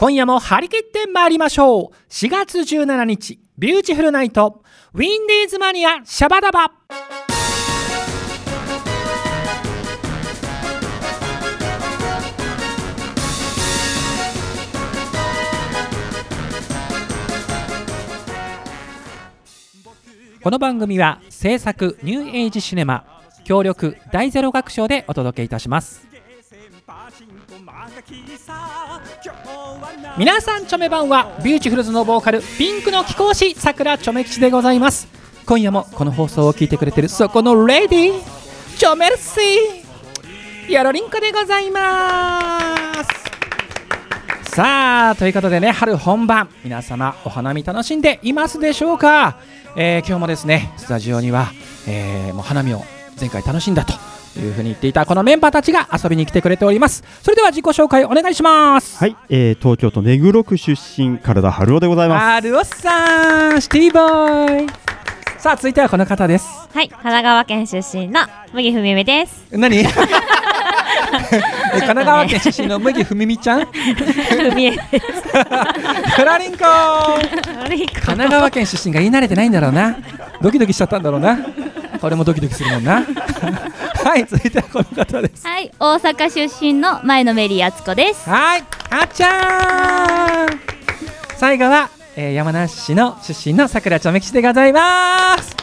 今夜も張り切って参りましょう。4月17日ビューティフルナイト、ウィンディーズマニアシャバダバ。この番組は制作ニューエイジシネマ協力大ゼロ学賞でお届けいたします。皆さんチョメ版はビューティフルズのボーカル、ピンクの貴公子さくらチョメ吉でございます。今夜もこの放送を聞いてくれてるそこのレディーチョメルシーヨロリンコでございます。さあということでね、春本番、皆様お花見楽しんでいますでしょうか。今日もですねスタジオには、もう花見を前回楽しんだというふうに言っていたこのメンバーたちが遊びに来てくれております。それでは自己紹介お願いします。はい、東京都目黒区出身唐田春夫でございます。春夫さんシティボーイ。さあ続いてはこの方です。はい、神奈川県出身の麦文美です。何神奈川県出身の麦文美ちゃんふみえですフラリンコ神奈川県出身が言い慣れてないんだろうな、ドキドキしちゃったんだろうな、これもドキドキするもんなはい続いてはこの方です。はい、大阪出身の前野メリーあつこです。はい、あっちゃーん最後は、山梨市の出身のさくらちょめきちでございます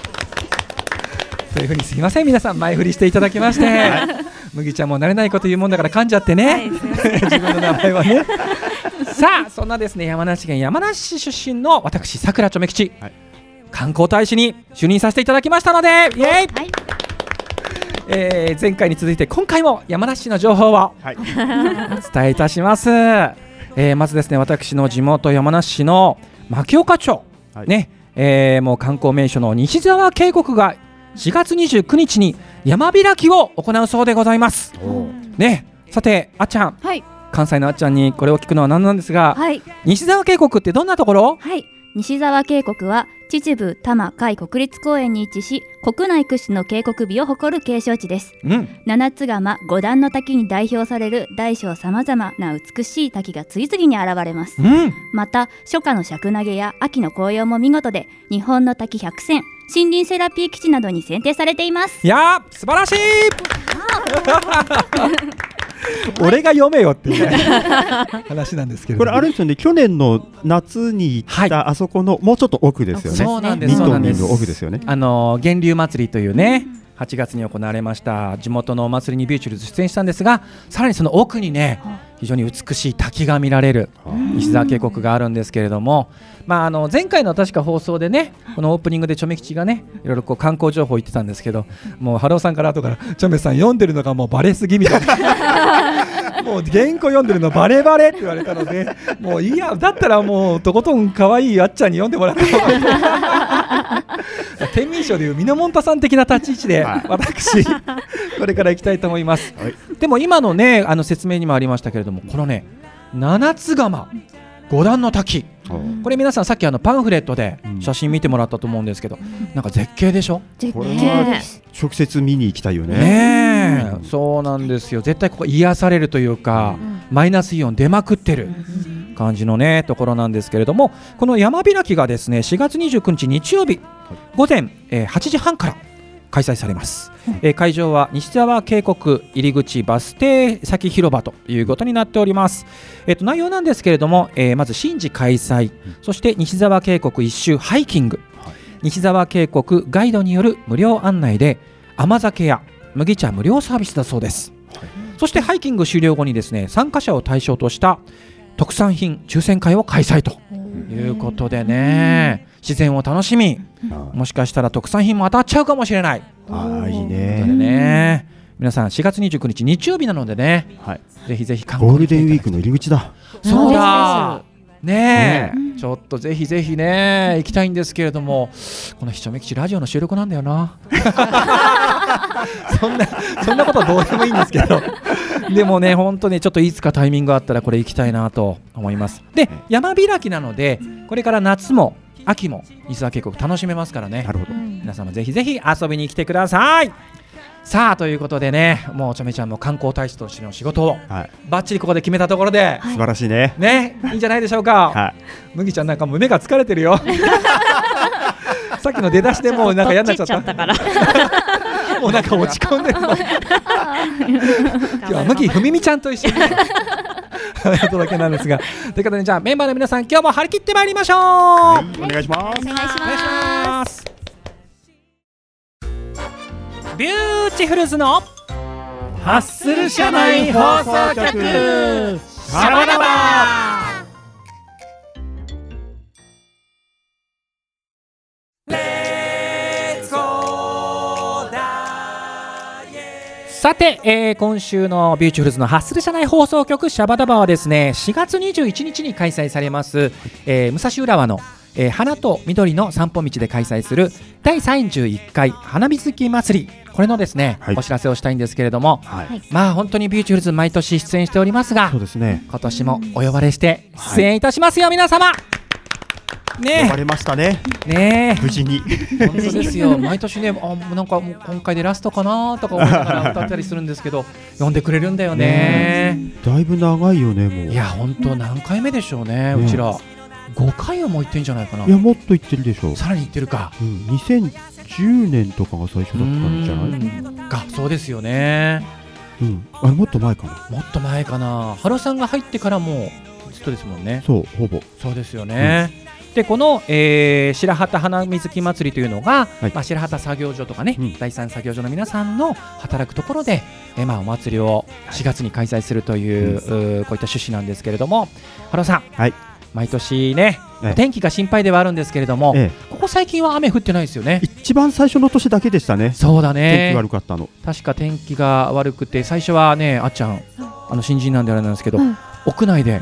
というふうにすいません皆さん前振りしていただきまして、はい麦ちゃんも慣れないこと言うもんだから噛んじゃってね、はい、自分の名前はねさあそんなですね山梨県山梨市出身の私さくらちょめきち、はい、観光大使に就任させていただきましたので、はい、イエーイ、はい前回に続いて今回も山梨市の情報をお伝えいたします、まずですね私の地元山梨市の牧丘町、はいねもう観光名所の西沢渓谷が4月29日に山開きを行うそうでございます、ね、さてあっちゃん、はい、関西のあっちゃんにこれを聞くのは何なんですが、はい、西沢渓谷ってどんなところ？はい、西沢渓谷は秩父多摩海国立公園に位置し、国内屈指の渓谷美を誇る景勝地です、うん、七つ釜五段の滝に代表される大小さまざまな美しい滝が次々に現れます、うん、また初夏の尺投げや秋の紅葉も見事で、日本の滝100選森林セラピー基地などに選定されています。いやー素晴らしい俺が読めよっていう、ね、話なんですけど、ね、これあるんですよね、去年の夏に行ったあそこのもうちょっと奥ですよね、そうなんです、そうなんです、奥ですよね、源流祭りというね、8月に行われました地元のお祭りにビューチュルズ出演したんですが、さらにその奥にね非常に美しい滝が見られる西沢渓谷があるんですけれども、まあ、前回の確か放送でね、このオープニングでちょめきちがねいろいろこう観光情報言ってたんですけど、もう春尾さんから後からちょめさん読んでるのがもうバレすぎみたいなもう原稿読んでるのバレバレって言われたので、もういやだったらもうとことん可愛いあっちゃんに読んでもらった方が天民賞でいうミノモンタさん的な立ち位置で私これから行きたいと思います、はい、でも今のね説明にもありましたけれども、このね七つ釜五段の滝、これ皆さんさっきパンフレットで写真見てもらったと思うんですけど、なんか絶景でしょ、これは直接見に行きたいよ ね、うん、そうなんですよ、絶対ここ癒されるというか、マイナスイオン出まくってる感じのねところなんですけれども、この山開きがですね4月29日日曜日午前8時半から開催されます、会場は西沢渓谷入り口バス停先広場ということになっております、内容なんですけれども、まず神事開催、そして西沢渓谷一周ハイキング、西沢渓谷ガイドによる無料案内で甘酒や麦茶無料サービスだそうです、はい、そしてハイキング終了後にですね参加者を対象とした特産品抽選会を開催ということでね、自然を楽しみ、もしかしたら特産品も当たっちゃうかもしれない。あ、いいね。ということでね、皆さん4月29日日曜日なのでね、はい、ぜひぜひ観光に来ていただきたい。ゴールデンウィークの入り口だ。そうだ。ねえ、ちょっとぜひぜひね行きたいんですけれども、このひちょめきちラジオの収録なんだよなそんなことはどうでもいいんですけどでもね本当にちょっといつかタイミングがあったらこれ行きたいなと思います。で山開きなのでこれから夏も秋も西沢渓谷楽しめますからね、なるほど、皆様ぜひぜひ遊びに来てください。さあということでね、もうちゃめちゃんも観光大使としての仕事をばっちりここで決めたところで、素晴らしいね、ね、いいんじゃないでしょうか、はい、麦ちゃんなんか胸が疲れてるよさっきの出だしでもうなんか嫌になっちゃったからもうなんか落ち込んでる今日麦ふみみちゃんと一緒にお届けなんですが、ということでじゃあメンバーの皆さん今日も張り切ってまいりましょう、はい、お願いします、お願いします。ビューティフルズのハッスル社内放送局シャバダバ。さて、今週のビューティフルズのハッスル社内放送局シャバダバはですね、4月21日に開催されます、武蔵浦和の花と緑の散歩道で開催する第31回花水木祭り、これのですね、はい、お知らせをしたいんですけれども、はい、まあ本当にビューティフルズ毎年出演しておりますが、そうですね、今年もお呼ばれして出演いたしますよ、はい、皆様ね、呼ばれましたね。ね、無事に。本当ですよ。毎年ね、あ、なんかもう今回でラストかなとか思いながら歌ったりするんですけど、呼んでくれるんだよね。だいぶ長いよね、もう。いや本当何回目でしょうね、うちら。5回はもう行ってんじゃないかな。いやもっと行ってるでしょ。さらに行ってるか、うん、2010年とかが最初だったんじゃないか。そうですよね、うん、あれもっと前かな、もっと前かな。ハロさんが入ってからもうずっとですもんね。そう、ほぼそうですよね、うん、でこの、白旗花水木祭りというのが、はい、まあ、白旗作業所とかね、うん、第三作業所の皆さんの働くところで、まあ、お祭りを4月に開催するという、はい、こういった趣旨なんですけれども、ハロさん、はい、毎年ね、お天気が心配ではあるんですけれども、ええ、ここ最近は雨降ってないですよね。一番最初の年だけでしたね。そうだね、天気悪かったの。確か天気が悪くて最初はね、あっちゃん、新人なんであれなんですけど、うん、屋内で、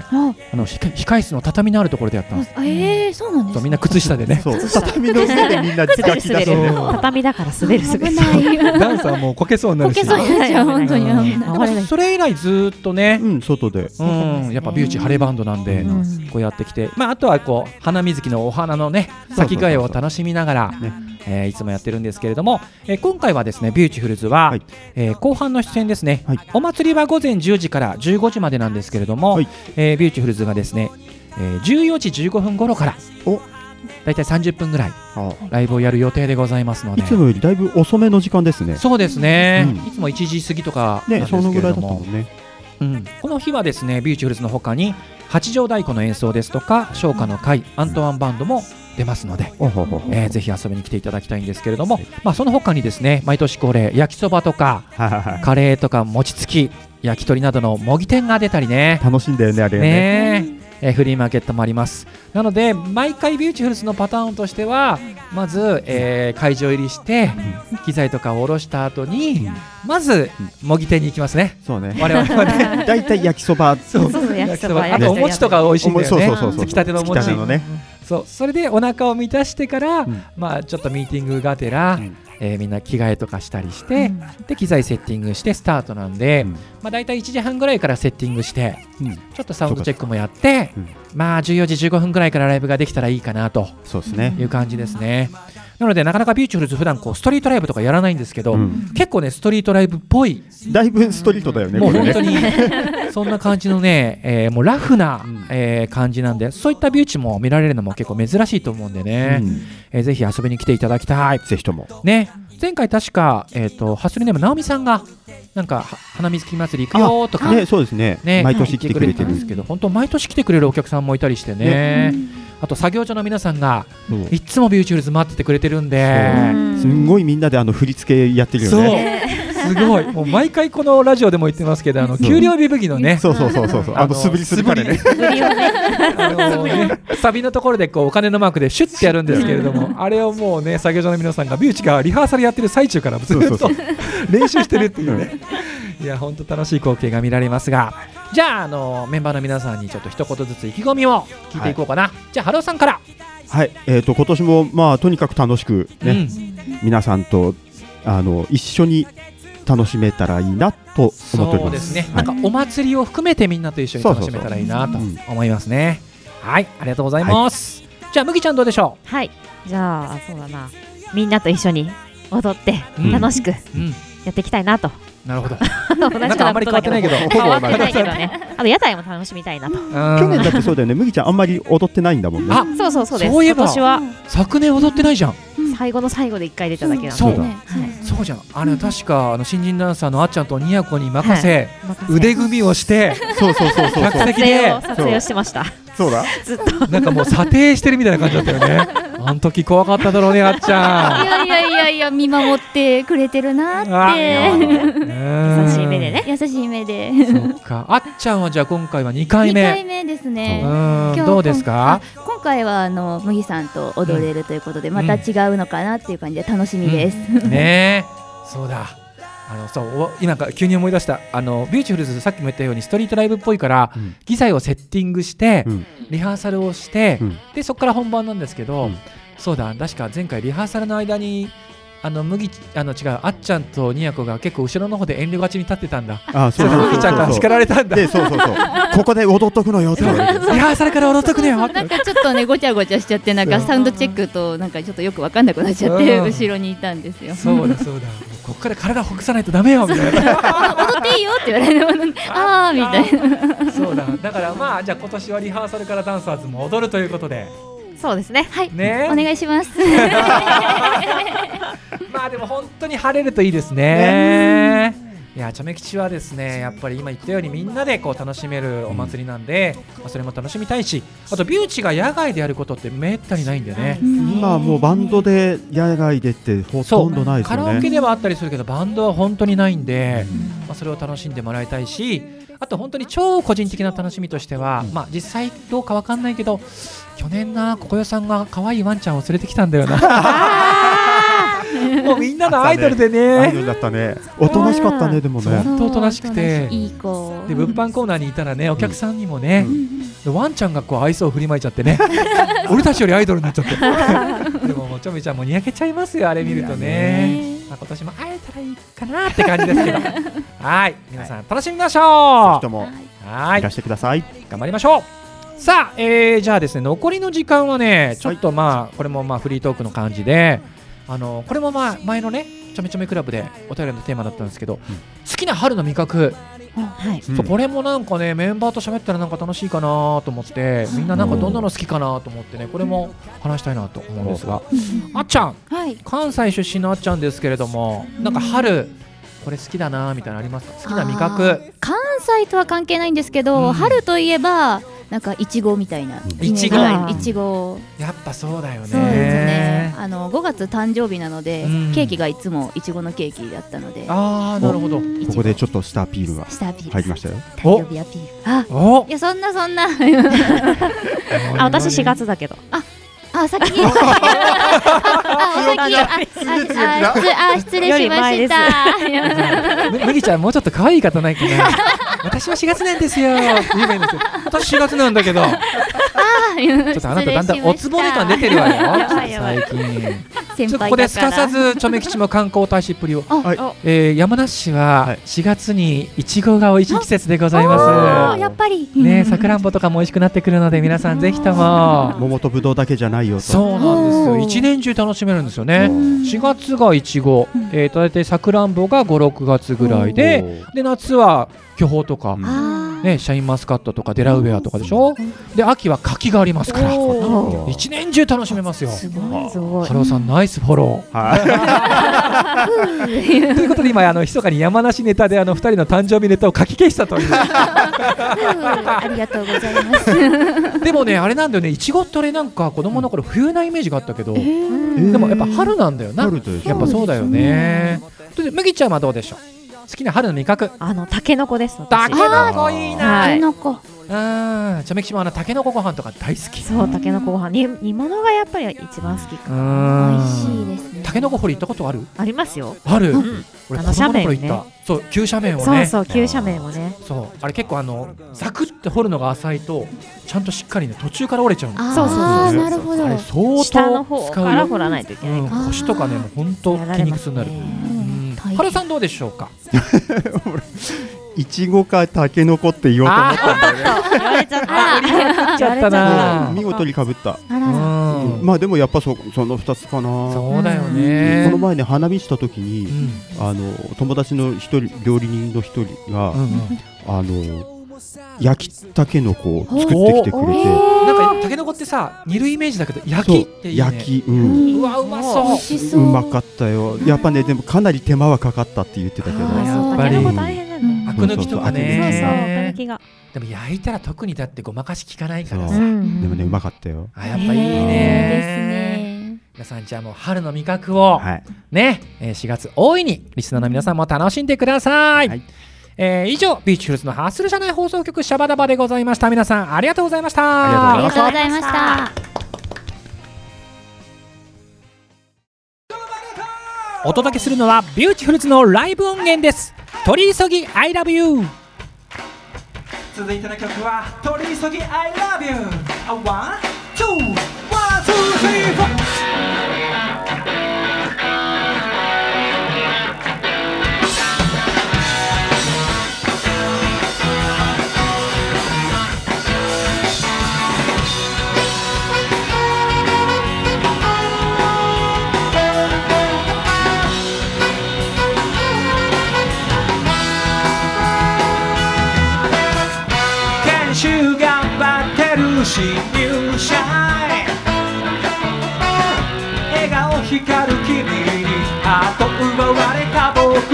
控室の畳のあるところでやったんです。そうなんです、ね、みんな靴下でね、そう畳の上でみんな靴下で畳だから滑る、滑るダンサーもうこけそうになるし、こけそうになっちゃう、本当にそれ以来ずっとね、うん、外で、うん、やっぱビューチ晴れバンドなんで、うん、こうやってきて、まあ、あとはこう花水木のお花のね、咲き替えを楽しみながら、ね、いつもやってるんですけれども、今回はですね、ビューティフルズは、はい、後半の出演ですね、はい、お祭りは午前10時から15時までなんですけれども、はい、ビューティフルズがですね、14時15分頃からだいたい30分ぐらいライブをやる予定でございますので、いつもよりだいぶ遅めの時間ですね。そうですね、うん、いつも1時過ぎとかなんですけれども、ね、そのぐらいだったもんね、うん、この日はですね、ビューティフルズの他に八丈太鼓の演奏ですとか、唱歌の会、アントワンバンドも出ますので、ぜひ遊びに来ていただきたいんですけれども、まあ、その他にですね、毎年恒例焼きそばとかカレーとか餅つき、焼き鳥などの模擬店が出たりね、楽しんだよね、あれね、フリーマーケットもあります。なので毎回ビューティフルズのパターンとしては、まず、会場入りして機材とかを下ろした後に、まず模擬店に行きますね。そうね、我々はねだいたい焼きそば、そうそう焼きそば、あとお餅とか美味しいんだよね、つきたてのお餅、そう、それでお腹を満たしてから、うん、まあ、ちょっとミーティングがてら、うん、みんな着替えとかしたりして、うん、で機材セッティングしてスタートなんで、うん、まあ、だいたい1時半ぐらいからセッティングして、うん、ちょっとサウンドチェックもやって、うん、まあ、14時15分ぐらいからライブができたらいいかなという感じですね、うん、なのでなかなかビューティフルズ普段こうストリートライブとかやらないんですけど、うん、結構ねストリートライブっぽい、だいぶストリートだよね、もう本当にそんな感じのね、もうラフな、感じなんで、そういったビューティも見られるのも結構珍しいと思うんでね、うん、ぜひ遊びに来ていただきたい。ぜひともね、前回確か、ハッスルネーム直美さんがなんか花水木祭り行くよとか、ね、そうですね、ね、毎年来てくれてるんですけど、本当毎年来てくれるお客さんもいたりしてね、うん、あと作業所の皆さんがいつもビューティフルズ待っててくれてるんで、すんごいみんなで振り付けやってるよね。そうすごい、もう毎回このラジオでも言ってますけど、給料日吹きのね、そうそうそうそう、素振りするからね、サビのところでこうお金のマークでシュッてやるんですけれども、あれをもうね、作業所の皆さんが、ビューチがリハーサルやってる最中からずっと練習してるっていうね、いや本当楽しい光景が見られますが、じゃあ、メンバーの皆さんにちょっと一言ずつ意気込みを聞いていこうかな、はい、じゃあハローさんから。はい、今年も、まあ、とにかく楽しく、ね、うん、皆さんと一緒に楽しめたらいいなと思っております。そうですね、はい、なんかお祭りを含めてみんなと一緒に楽しめたらいいなと思いますね。はい、ありがとうございます、はい、じゃあ麦ちゃんどうでしょう。はい、じゃあそうだな、みんなと一緒に踊って楽しく、うんうん、やっていきたいなと。なるほどなんかあんまり変わってないけどね。あと屋台も楽しみたいなと。去年だってそうだよね、麦ちゃんあんまり踊ってないんだもんね。あ、そうそうそうです。そういえば昨年踊ってないじゃん。最後の最後で一回出ただけなんで。そうじゃん。あれ確か新人ダンサーのあっちゃんとにやこに任せ腕組みをして客席で撮影をしてました。そうだ、ずっとなんかもう査定してるみたいな感じだったよね。あの時怖かっただろうね、あっちゃん。いや見守ってくれてるなって優しい目でね。優しい目で。そっか。あっちゃんはじゃあ今回は2回目。2回目ですね。どうですか。今回は麦さんと踊れるということで、また違うのかなっていう感じで楽しみです、ね。そうだ、今急に思い出した。ビューティフルズ、さっきも言ったようにストリートライブっぽいから、機材をセッティングして、リハーサルをして、でそこから本番なんですけど、そうだ、確か前回リハーサルの間にあっちゃんとにやこが結構後ろの方で遠慮がちに立ってたんだ。ああ、そうそうそうそう。麦ちゃんから叱られたんだ。そうそうここで踊っとくのよって。リハーサルから踊っとくのよ。なんかちょっとね、ごちゃごちゃしちゃって、なんかサウンドチェックとなんかちょっとよく分かんなくなっちゃって後ろにいたんですよ。そうだ。こっから体ほぐさないとダメよみたいな。踊っていいよって言われるもの。ああみたいな。そうだ。だからまあじゃあ今年はリハーサルからダンサーズも踊るということで。そうですね。はい。ね。お願いします。まあでも本当に晴れるといいですね。いや、チャメ吉はですね、やっぱり今言ったようにみんなでこう楽しめるお祭りなんで、それも楽しみたいし、あとビューチが野外でやることってめったにないんだよね。今はもうバンドで野外でってほとんどないですよね。カラオケではあったりするけどバンドは本当にないんで、それを楽しんでもらいたいし、あと本当に超個人的な楽しみとしては、実際どうかわかんないけど、去年なここよさんが可愛いワンちゃんを連れてきたんだよな。もうみんなのアイドルでね。アイドルだったね。おとなしかったね。でもね、本当おとなしくていい子で、物販コーナーにいたらね、お客さんにもね、ワンちゃんがこう愛想を振りまいちゃってね、俺たちよりアイドルになっちゃって。でもちょめちゃんもにやけちゃいますよ、あれ見るとね。今年も会えたらいいかなって感じですけど、はい、皆さん楽しみましょう。ぜひともいらしてください。頑張りましょう。さあ、じゃあですね、残りの時間はね、ちょっとまあこれもまあフリートークの感じで、これもまあ前のね、ちょめちょめクラブでお便りのテーマだったんですけど、好きな春の味覚、これもなんかね、メンバーと喋ったらなんか楽しいかなと思って、みんななんかどんなの好きかなと思ってね、これも話したいなと思うんですが、あっちゃん、関西出身のあっちゃんですけれども、なんか春これ好きだなみたいなのありますか。好きな味覚。関西とは関係ないんですけど、春といえばなんかイチゴみたいな。イチゴやっぱそうだよね。そうですね。5月誕生日なので、ケーキがいつもイチゴのケーキだったので。ああ、なるほど。ここでちょっとスターアピールが入りましたよ。誕生日アピール。いや、そんなあ、私4月だけど。あ、先に。あ、失礼しました。麦ちゃん、もうちょっと可愛い方ないかな。私は4月なんですよ。私4月なんだけど。ちょっとあなただんだんおつぼね感出てるわよ、最近。ちょっとここですかさずちょめ吉も観光大使っぷりを。山梨市は4月にいちごがおいしい季節でございます。やっぱりね、さくらんぼとかもおいしくなってくるので、皆さんぜひとも。桃とぶどうだけじゃないよと。そうなんですよ。一年中楽しめるんですよね。4月がいちご、大体さくらんぼが5、6月ぐらいで、夏は巨峰とか。ね、シャインマスカットとかデラウェアとかでしょ。で、秋は柿がありますから、一年中楽しめますよ。すごいすごい。春雄さん、ナイスフォロー。ということで、今ひそかに山梨ネタで2人の誕生日ネタを書き消したという。ありがとうございます。でもね、あれなんだよね、いちごってあれなんか子供の頃冬なイメージがあったけど、でもやっぱ春なんだよな。やっぱそうだよね。麦ちゃんはどうでしょう。好きな春の味覚。タケノコです。タケノコいいな。タケノコ。ちょめ吉もタケノコご飯とか大好き。そう、タケノコご飯、煮物がやっぱり一番好きかな。美味しいですね。タケノコ掘り行ったことある？ありますよ。ある。俺子供の頃行った。そう、急斜面をね。急斜面をね。そう、あれ結構ザクって掘るのが浅いと、ちゃんとしっかりね、途中から折れちゃう。そう。なるほど。あれ相当使う。から掘らないといけない。腰とかね、本当筋肉痛になる。春さん、どうでしょうか。いちごかたけのこって言おうと思ったんだよね。言われちゃったな。見事にかぶった。うんうん、まあでもやっぱ その2つかな。そうだよね。この前ね花見した時に、うん、友達の一人料理人の一人が、うんうん、焼きたけのこを作ってきてくれて、なんかたけのこってさ煮るイメージだけど焼きっていうね。焼き、うん、うわうまそう。うまかったよ。やっぱねでもかなり手間はかかったって言ってたけど。やっぱり。アク抜きとかね。そうそう、でも焼いたら特にだってごまかし効かないからさ、うん、でもねうまかったよ。あ、やっぱいいね。皆さんじゃあもう春の味覚を、はい、ね、4月大いにリスナーの皆さんも楽しんでください、はい。以上ビーチフルーツのハッスル社内放送局シャバダバでございました。皆さんありがとうございました。ありがとうございました。お届けするのはビューティフルズのライブ音源です。取り急ぎ I love you。 続いての曲は取り急ぎ I love you。 1,2,1,2,3,4新入社員笑顔光る君に後奪われた僕、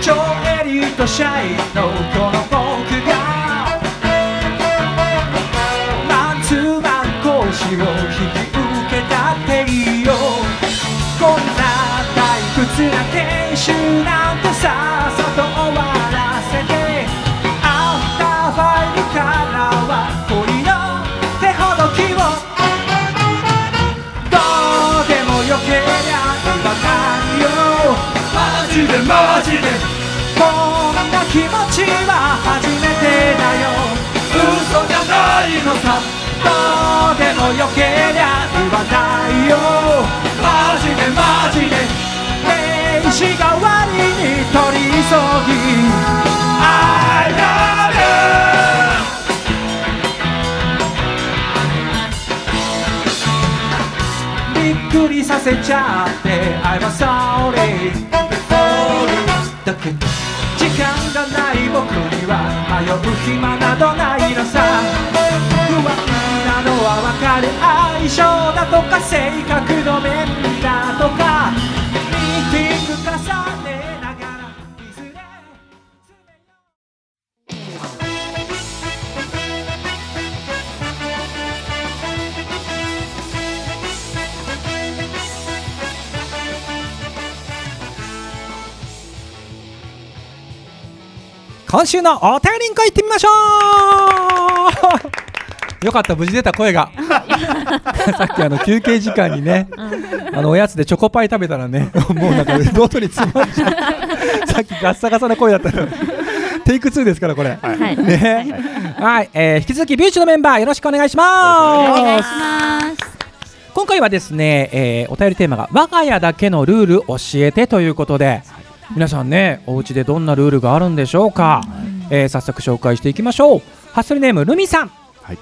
超エリート社員のこの僕がマンツーマン講師を引き受けたっていいよ。こんな退屈な研修なんてさ、さっと終わらせてアフターファイルからマジでマジでこんな気持ちは初めてだよ。嘘じゃないのさ、どうでもよけりゃ言わないよ。マジでマジで名刺代わりに取り急ぎ I love you。びっくりさせちゃって I'm sorry だけど時間がない僕には迷う暇などないのさ。不安なのは分かる、相性だとか性格の面だとかミーティング重ねながらいずれ今週のお便りんこ行ってみましょうよかった、無事出た声がさっき休憩時間にね、うん、おやつでチョコパイ食べたらねもうなんかロートに詰まっちゃうさっきガッサガサな声だったのテイク2ですからこれ、はいね、はい、引き続きビューチのメンバーよろしくお願いします。お願いします。今回はですね、お便りテーマが我が家だけのルール教えてということで、皆さんねお家でどんなルールがあるんでしょうか、早速紹介していきましょう。ハッスルネームルミさん、はい、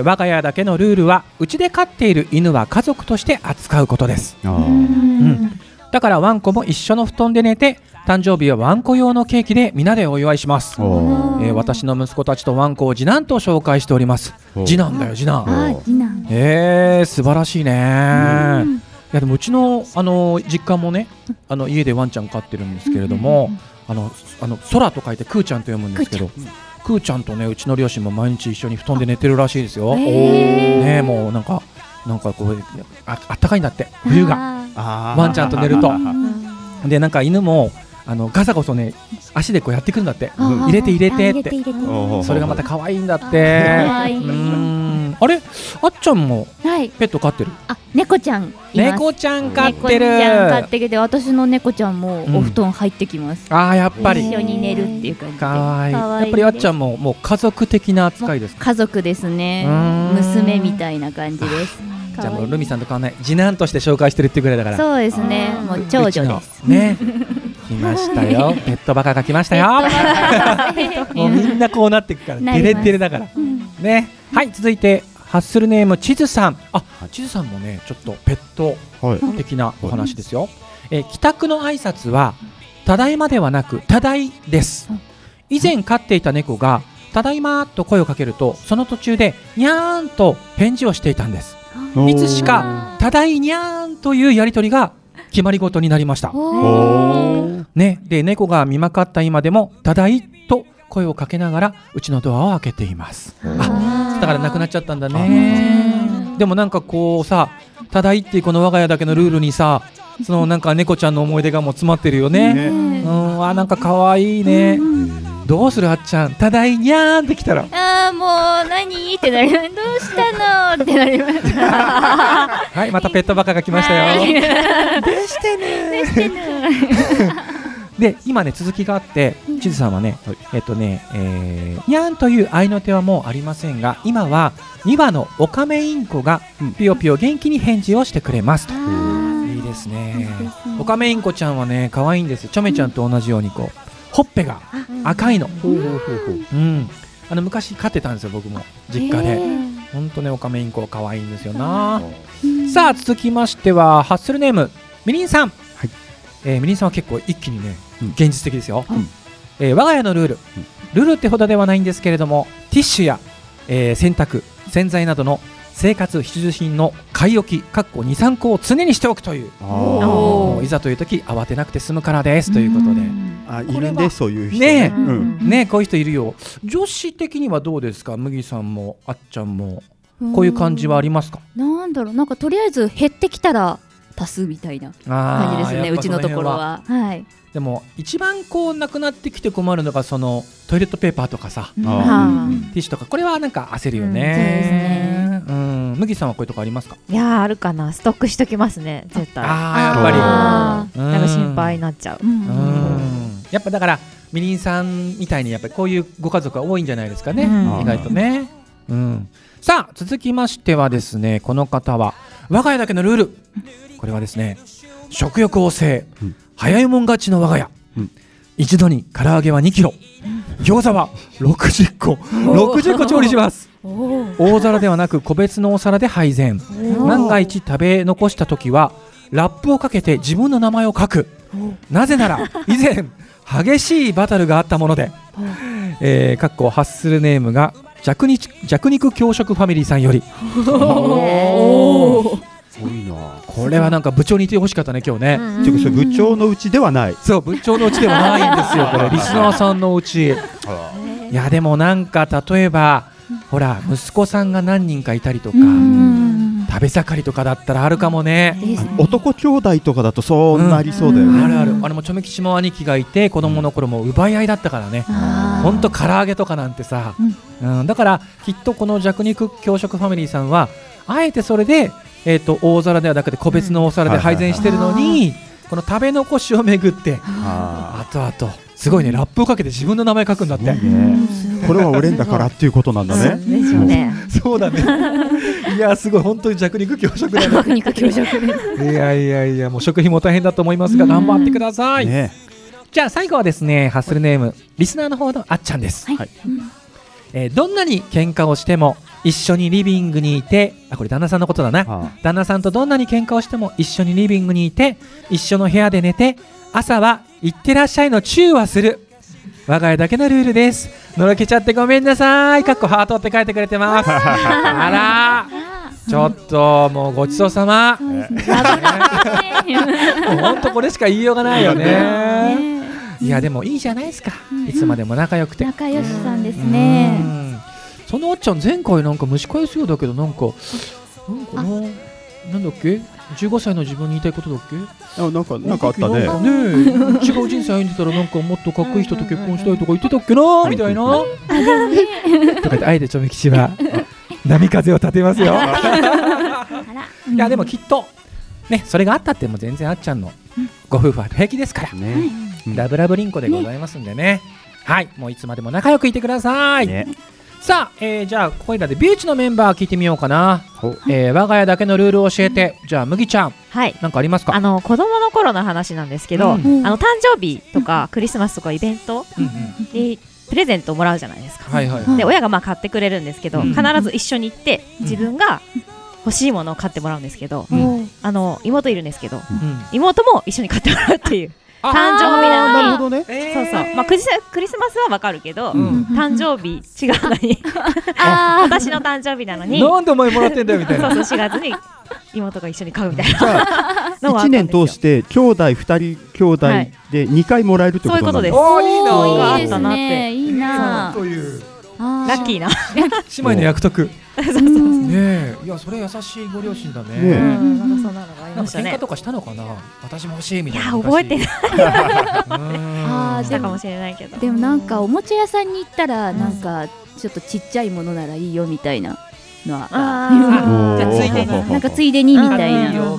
我が家だけのルールはうちで飼っている犬は家族として扱うことです。あ、うん、だからワンコも一緒の布団で寝て、誕生日はワンコ用のケーキでみんなでお祝いします。私の息子たちとワンコを次男と紹介しております。次男だよ、次男。素晴らしいね。いやでもうち の実家もね、家でワンちゃん飼ってるんですけれども、空と書いてクーちゃんと読むんですけど、クーちゃんとねうちの両親も毎日一緒に布団で寝てるらしいですよ。ね、もうなんかこう あったかいんだって冬が、ワンちゃんと寝ると。でなんか犬もガサゴソね足でこうやってくるんだって、入れてって、それがまた可愛いんだって。あれ、あっちゃんもペット飼ってる、はい、あ、猫ちゃんいます。猫ちゃん飼ってる。猫ちゃん飼ってるで、私の猫ちゃんもお布団入ってきます、うん、あーやっぱり一緒に寝るっていう感じでかわいい。やっぱりあっちゃんももう家族的な扱いですか。家族ですね、娘みたいな感じです。じゃあもうルミさんと変わらない、次男として紹介してるっていうぐらいだから。そうですね、もう長女ですね。来ましたよペットバカが来ましたよもうみんなこうなっていくからデレデレだからね。はい、続いてハッスルネームちずさん、あ、ちずさんもねちょっとペット的なお話ですよ、はいはい、帰宅の挨拶はただいまではなくただいです。以前飼っていた猫がただいまと声をかけると、その途中でにゃーんと返事をしていたんです。いつしかただいにゃーんというやり取りが決まり事になりました、ね、で猫が見まかった今でもただいと声をかけながらうちのドアを開けています。あ、だからなくなっちゃったんだね。でもなんかこうさ、ただいっていうこの我が家だけのルールにさ、そのなんか猫ちゃんの思い出がもう詰まってるよね、うん、あ、なんかかわいいね。どうするあっちゃん、ただいにゃーんってきたら、あーもう何ってなります。どうしたのってなります。はい、またペットバカが来ましたよ。どうしてねで、今ね続きがあって、ちずさんはね、はい、にゃんという合いの手はもうありませんが、今は2羽のオカメインコがぴよぴよ元気に返事をしてくれますと。いいですね。オカメインコちゃんはね可愛いんです。ちょめちゃんと同じようにこうほっぺが赤いの、うん、昔飼ってたんですよ、僕も実家で。ほんとね、オカメインコ可愛いんですよな。さあ続きましてはハッスルネームみりんさん、はい、みりんさんは結構一気にね、うん、現実的ですよ、うん、我が家のルール、ってほどではないんですけれども、ティッシュや、洗濯、洗剤などの生活必需品の買い置き 2,3 個を常にしておくという、いざという時慌てなくて済むからですということで、あ、いるね、そういう人ね、うん、ね、こういう人いるよ。女子的にはどうですか、麦さんもあっちゃんもこういう感じはありますか？なんだろう、なんかとりあえず減ってきたら足すみたいな感じですね、うちのところは。はい、でも一番こうなくなってきて困るのがそのトイレットペーパーとかさ、ティッシュとか、これはなんか焦るよね。麦さんはこういうとこありますか？いや、あるかな。ストックしときますね、絶対。あ、やっぱり、なんか心配になっちゃう。やっぱだからみりんさんみたいにやっぱりこういうご家族は多いんじゃないですかね、意外とね、うん、さあ続きましてはですね、この方は我が家だけのルール、これはですね、食欲旺盛、早いもん勝ちの我が家、一度に唐揚げは2キロ、餃子は60個調理します。大皿ではなく個別のお皿で配膳。万が一食べ残した時はラップをかけて自分の名前を書く。なぜなら以前激しいバトルがあったもので、かっこハッスルネームが弱肉強食ファミリーさんより。これはなんか部長にいてほしかったね今日ね。部長のうちではない。そう、部長のうちではないんですよ、これ。リスナーさんのうち。いやでもなんか例えばほら息子さんが何人かいたりとか、食べ盛りとかだったらあるかもね。男兄弟とかだとそうなりそうだよね。あるある。あれもちょめきしも兄貴がいて、子供の頃も奪い合いだったからね。ほんと唐揚げとかなんてさ、だからきっとこの弱肉強食ファミリーさんはあえてそれで大皿ではなくて個別のお皿で配膳してるのに、この食べ残しをめぐって、あとあとすごいね、ラップをかけて自分の名前書くんだって、これは俺んだからっていうことなんだね。そうだね。いやすごい、本当に弱肉強食だね。弱肉強食ね。いやいやいや、もう食費も大変だと思いますが頑張ってください。じゃあ最後はですね、ハッスルネームリスナーの方のあっちゃんです。どんなに喧嘩をしても一緒にリビングにいて、あ、これ旦那さんのことだな。旦那さんとどんなに喧嘩をしても一緒にリビングにいて、一緒の部屋で寝て、朝はいってらっしゃいのチューはする。我が家だけのルールです。のろけちゃってごめんなさい、かっこハートって書いてくれてます。あら、ちょっともうごちそうさま。ほんとこれしか言いようがないよね。いやでもいいじゃないですか、いつまでも仲良くて。仲良しさんですね。そのあっちゃん、前回なんか蒸し返すようだけど、なんだっけ、15歳の自分に言いたいことだっけ。なんかあったね。違う人生歩んでたら、なんかもっとかっこいい人と結婚したいとか言ってたっけなみたいなとかで、あえてちょめ吉は波風を立てますよ。いやでもきっとね、それがあったっても全然あっちゃんのご夫婦は平気ですから、ラブラブリンコでございますんでね。はい、もういつまでも仲良くいてください。さあ、じゃあここらでビューチのメンバー聞いてみようかな。我が家だけのルールを教えて、じゃあ麦ちゃん、なんかありますか？子供の頃の話なんですけど、誕生日とかクリスマスとかイベントでプレゼントをもらうじゃないですか、はいはいはい、で親がまあ買ってくれるんですけど、うん、必ず一緒に行って自分が欲しいものを買ってもらうんですけど、うん、妹いるんですけど、うん、妹も一緒に買ってもらうっていう誕生日なのに、なるほどね、そうそう、まあ、クリスマスはわかるけど、うん、誕生日違うのに私の誕生日なのになんでお前もらってんだよみたいなそうそう4月に妹が一緒に買うみたいな1年通して兄弟2人兄弟で2回もらえるってことなんだ、はい、そういうことです。おー、いいなー、いいなー、ラッキーな姉妹の役得そうそうそう、ねえ、いやそれ優しいご両親だね、うん、なんかそんなのがありましたね。なんか喧嘩とかしたのかな、私も欲しいみたいな。いや覚えてないあしたかもしれないけど、でもなんかおもちゃ屋さんに行ったらなんかちょっとちっちゃいものならいいよみたいなのはあじゃあついでになんかついでにみたいな、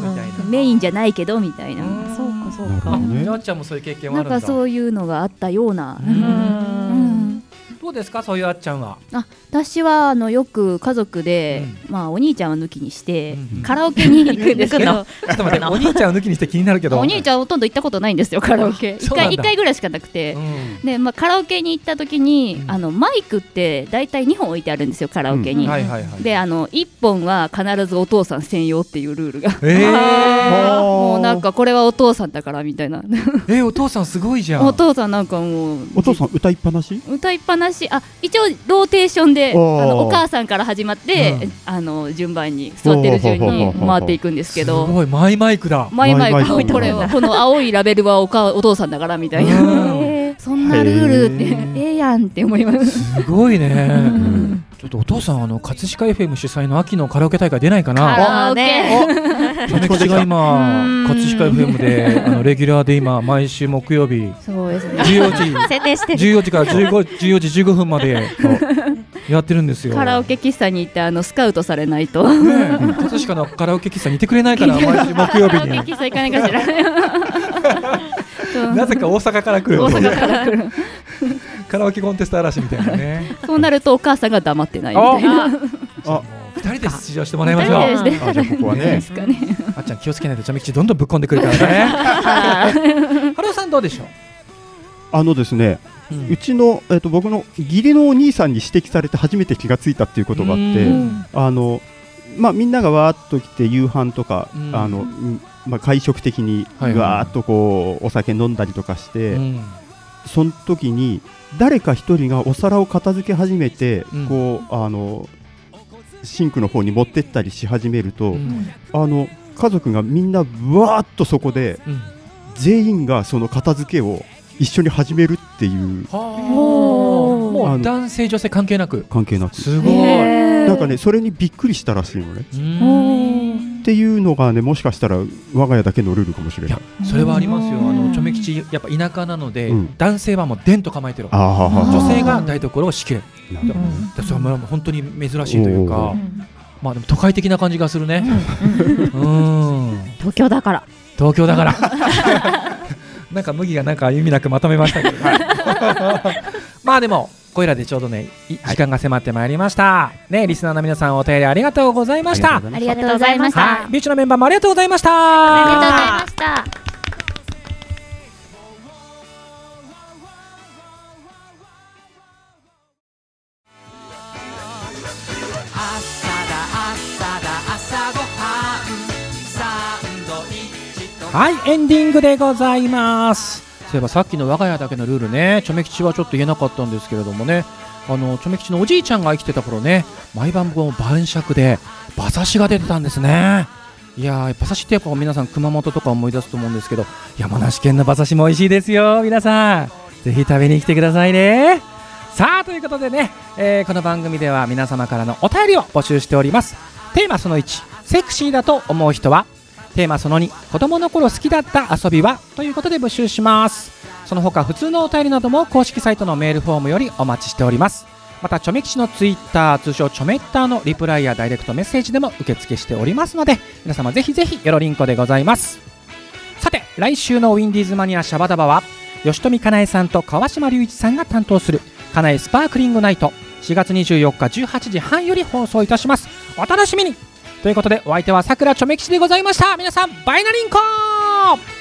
メインじゃないけどみたいな。そうかそうか、なっちゃんもそういう経験はあるんだ。なんかそういうのがあったような。どうですか、そういうあっちゃんは。あ、私はよく家族で、うん、まあ、お兄ちゃんは抜きにして、うんうん、カラオケに行くんですけどちょっと待って、お兄ちゃんは抜きにして気になるけどお兄ちゃんほとんど行ったことないんですよ、カラオケ1回ぐらいしかなくて、うん、で、まあ、カラオケに行った時に、うん、マイクってだいたい2本置いてあるんですよ、カラオケに、うん、はいはいはい、で1本は必ずお父さん専用っていうルールがもうなんかこれはお父さんだからみたいなお父さんすごいじゃん。お父さんなんかもうお父さん歌いっぱなし？歌いっぱなし、あ、一応ローテーションでお母さんから始まって、うん、順番に座ってる順に回っていくんですけど、すごいマイマイクだ、マイマイク、これはこの青いラベルはお父さんだからみたいな、そんなルールってええやんって思います。すごいね、うん、ちょっとお父さん葛飾 FM 主催の秋のカラオケ大会出ないかな。カラオケ私が今葛飾 FM でレギュラーで今毎週木曜日そうです、ね、14時から14時15分までやってるんですよ。カラオケ喫茶に行ってスカウトされないと、ね、葛飾のカラオケ喫茶にいてくれないから毎週木曜日にカラオケ喫茶行かないかしらなぜか大阪から来るカラオケコンテスト嵐みたいなねそうなるとお母さんが黙ってないみたいな。2人で出場してもらいましょう。あ、じゃあここはね、あっちゃん気をつけないとジャミ吉どんどんぶっこんでくるからね春尾さんどうでしょう。ですね、うん、うちの、僕の義理のお兄さんに指摘されて初めて気がついたっていうことがあって、まあ、みんながわーっと来て夕飯とか、うん、まあ、会食的にわーっとこうお酒飲んだりとかして、うん、その時に誰か一人がお皿を片付け始めて、うん、こうシンクの方に持ってったりし始めると、うん、家族がみんなわーっとそこで、うん、全員がその片付けを一緒に始めるっていう、もう男性女性関係なく、関係なく、すごいなんかね、それにびっくりしたらしいのね。っていうのがね、もしかしたら我が家だけのルールかもしれない。いや、それはありますよ。ちょめ吉やっぱ田舎なので、うん、男性はもうでんと構えてる、女性が台所を仕切る、それは本当に珍しいというか、まあ、でも都会的な感じがするね、うんうん、東京だからなんか麦がなんか歩みなくまとめましたけど、はい、まあでもこれらでちょうどね、時間が迫ってまいりました、ね、リスナーの皆さんお便りありがとうございました。ありがとうございました。ビーチのメンバーもありがとうございました。ありがとうございました。はい、エンディングでございます。そういえばさっきの我が家だけのルールね、ちょめ吉はちょっと言えなかったんですけれどもね、ちょめ吉のおじいちゃんが生きてた頃ね、毎晩晩酌で馬刺しが出てたんですね。いや、馬刺しってやっぱ皆さん熊本とか思い出すと思うんですけど、山梨県の馬刺しも美味しいですよ。皆さんぜひ食べに来てくださいね。さあ、ということでね、この番組では皆様からのお便りを募集しております。テーマその1、セクシーだと思う人は。テーマその2、子供の頃好きだった遊びは、ということで募集します。その他普通のお便りなども公式サイトのメールフォームよりお待ちしております。またちょめ吉のツイッター、通称ちょめッターのリプライやダイレクトメッセージでも受付しておりますので、皆様ぜひぜひよろりんこでございます。さて、来週のウィンディーズマニアシャバダバは吉富かなえさんと川島隆一さんが担当するかなえスパークリングナイト、4月24日18時半より放送いたします。お楽しみに。ということで、お相手はさくらちょめ吉でございました。皆さん、バイナリンコー。